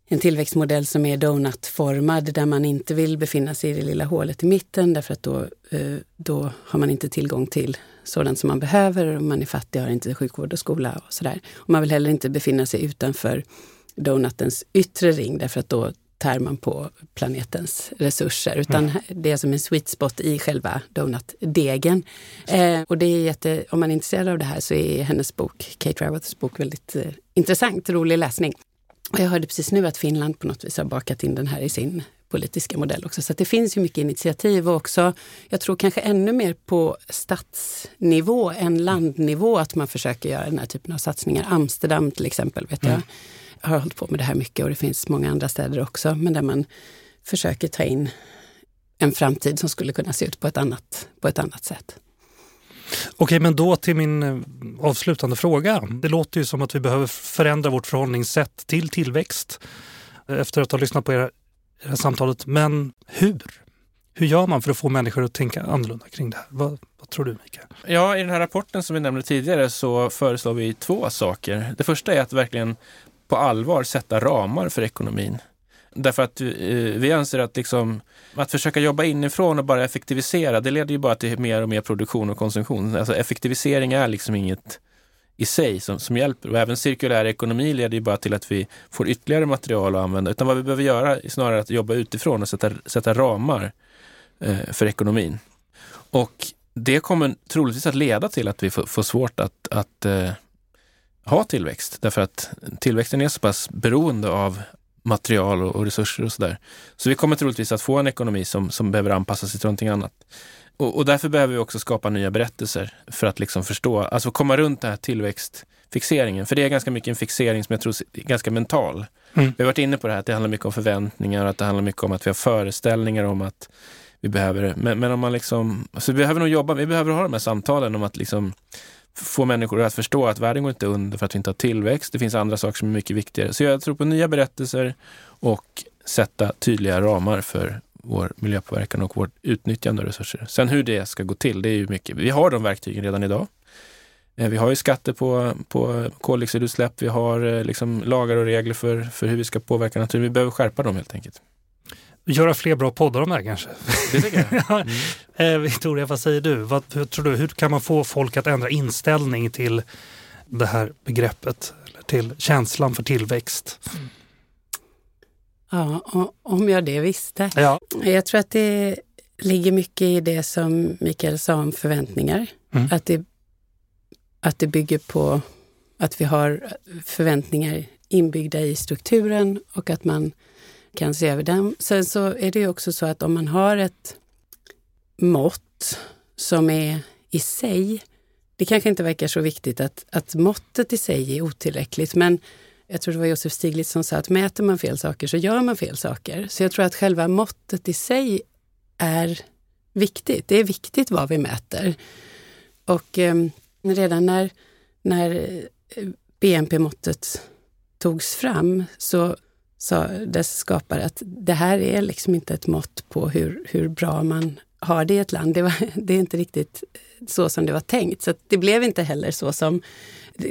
En tillväxtmodell som är donutformad, där man inte vill befinna sig i det lilla hålet i mitten, därför att då, då har man inte tillgång till sådant som man behöver, och man är fattig, har inte sjukvård och skola och sådär. Och man vill heller inte befinna sig utanför donutens yttre ring, därför att då tär man på planetens resurser, utan mm. det är som en sweet spot i själva donutdegen. Eh, och det är jätte, om man är intresserad av det här så är hennes bok, Kate Raworths bok, väldigt eh, intressant, rolig läsning. Och jag hörde precis nu att Finland på något vis har bakat in den här i sin politiska modell också. Så att det finns ju mycket initiativ, och också, jag tror kanske ännu mer på stadsnivå än landnivå att man försöker göra den här typen av satsningar. Amsterdam till exempel, vet jag, jag har hållit på med det här mycket, och det finns många andra städer också. Men där man försöker ta in en framtid som skulle kunna se ut på ett annat, på ett annat sätt. Okej, men då till min avslutande fråga. Det låter ju som att vi behöver förändra vårt förhållningssätt till tillväxt efter att ha lyssnat på era, era samtalet. Men hur? Hur gör man för att få människor att tänka annorlunda kring det här? Vad, vad tror du, Mikael? Ja, i den här rapporten som vi nämnde tidigare så föreslår vi två saker. Det första är att verkligen på allvar sätta ramar för ekonomin. Därför att eh, vi anser att, liksom, att försöka jobba inifrån och bara effektivisera, det leder ju bara till mer och mer produktion och konsumtion. Alltså effektivisering är liksom inget i sig som, som hjälper. Och även cirkulär ekonomi leder ju bara till att vi får ytterligare material att använda. Utan vad vi behöver göra är snarare att jobba utifrån och sätta, sätta ramar eh, för ekonomin. Och det kommer troligtvis att leda till att vi får, får svårt att, att eh, ha tillväxt. Därför att tillväxten är så pass beroende av material och resurser och sådär. Så vi kommer troligtvis att få en ekonomi som, som behöver anpassa sig till någonting annat. Och, och därför behöver vi också skapa nya berättelser för att liksom förstå, alltså komma runt den här tillväxtfixeringen. För det är ganska mycket en fixering som jag tror är ganska mental. Mm. Vi har varit inne på det här, att det handlar mycket om förväntningar, att det handlar mycket om att vi har föreställningar om att vi behöver det. Men, men om man liksom, så vi behöver nog jobba, vi behöver ha de här samtalen om att liksom få människor att förstå att världen går inte under för att vi inte har tillväxt. Det finns andra saker som är mycket viktigare. Så jag tror på nya berättelser och sätta tydliga ramar för vår miljöpåverkan och vårt utnyttjande av resurser. Sen hur det ska gå till, det är ju mycket. Vi har de verktygen redan idag. Vi har ju skatter på, på koldioxidutsläpp. Vi har liksom lagar och regler för, för hur vi ska påverka naturen. Vi behöver skärpa dem helt enkelt. Göra fler bra poddar om det här kanske. Det tycker jag. Mm. eh, Victoria, vad säger du? Vad, hur, tror du? Hur kan man få folk att ändra inställning till det här begreppet? Eller till känslan för tillväxt? Mm. Ja, om jag det visste. Ja. Jag tror att det ligger mycket i det som Mikael sa om förväntningar. Mm. Att det, att det bygger på att vi har förväntningar inbyggda i strukturen och att man kan se över dem. Sen så är det ju också så att om man har ett mått som är i sig, det kanske inte verkar så viktigt att, att måttet i sig är otillräckligt, men jag tror det var Josef Stiglitz som sa att mäter man fel saker så gör man fel saker. Så jag tror att själva måttet i sig är viktigt. Det är viktigt vad vi mäter. Och eh, redan när, när B N P-måttet togs fram så sa dess skapare att det här är liksom inte ett mått på hur, hur bra man har det i ett land. Det, var, det är inte riktigt så som det var tänkt. Så det blev inte heller så som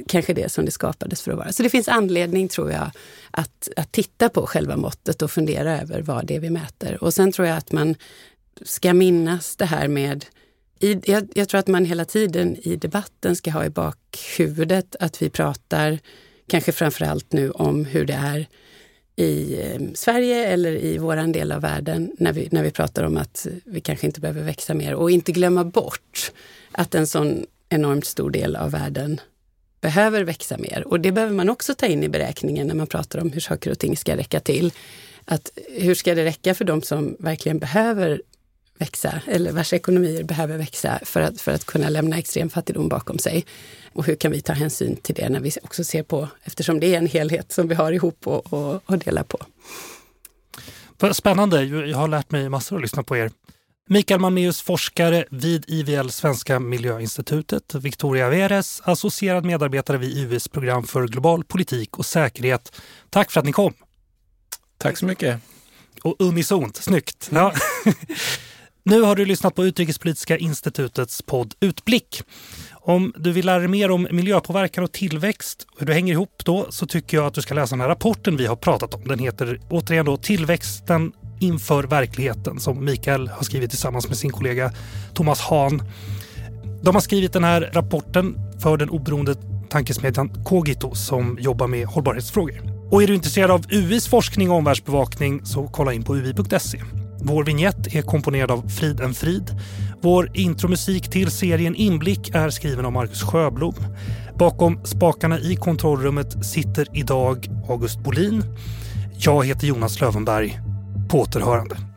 kanske det som det skapades för att vara. Så det finns anledning, tror jag, att, att titta på själva måttet och fundera över vad det är vi mäter. Och sen tror jag att man ska minnas det här med... I, jag, jag tror att man hela tiden i debatten ska ha i bakhuvudet att vi pratar kanske framförallt nu om hur det är i Sverige eller i våran del av världen när vi, när vi pratar om att vi kanske inte behöver växa mer. Och inte glömma bort att en sån enormt stor del av världen behöver växa mer. Och det behöver man också ta in i beräkningen när man pratar om hur saker och ting ska räcka till. Att hur ska det räcka för de som verkligen behöver växa eller vars ekonomier behöver växa för att, för att kunna lämna extrem fattigdom bakom sig. Och hur kan vi ta hänsyn till det när vi också ser på, eftersom det är en helhet som vi har ihop och, och, och delar på. Spännande, jag har lärt mig massor att lyssna på er. Mikael Malmaeus, forskare vid I V L Svenska Miljöinstitutet. Victoria Veres, associerad medarbetare vid U Is program för global politik och säkerhet. Tack för att ni kom. Tack så mycket. Och unisont, snyggt. Ja. Nu har du lyssnat på Utrikespolitiska institutets podd Utblick. Om du vill lära dig mer om miljöpåverkan och tillväxt och hur det hänger ihop då, så tycker jag att du ska läsa den här rapporten vi har pratat om. Den heter återigen då Tillväxten inför verkligheten, som Mikael har skrivit tillsammans med sin kollega Thomas Hahn. De har skrivit den här rapporten för den oberoende tankesmedjan Kogito som jobbar med hållbarhetsfrågor. Och är du intresserad av U Is forskning och omvärldsbevakning så kolla in på u i punkt se. Vår vignett är komponerad av Frid en Frid. Vår intromusik till serien Inblick är skriven av Marcus Sjöblom. Bakom spakarna i kontrollrummet sitter idag August Bolin. Jag heter Jonas Lövenberg. På återhörande.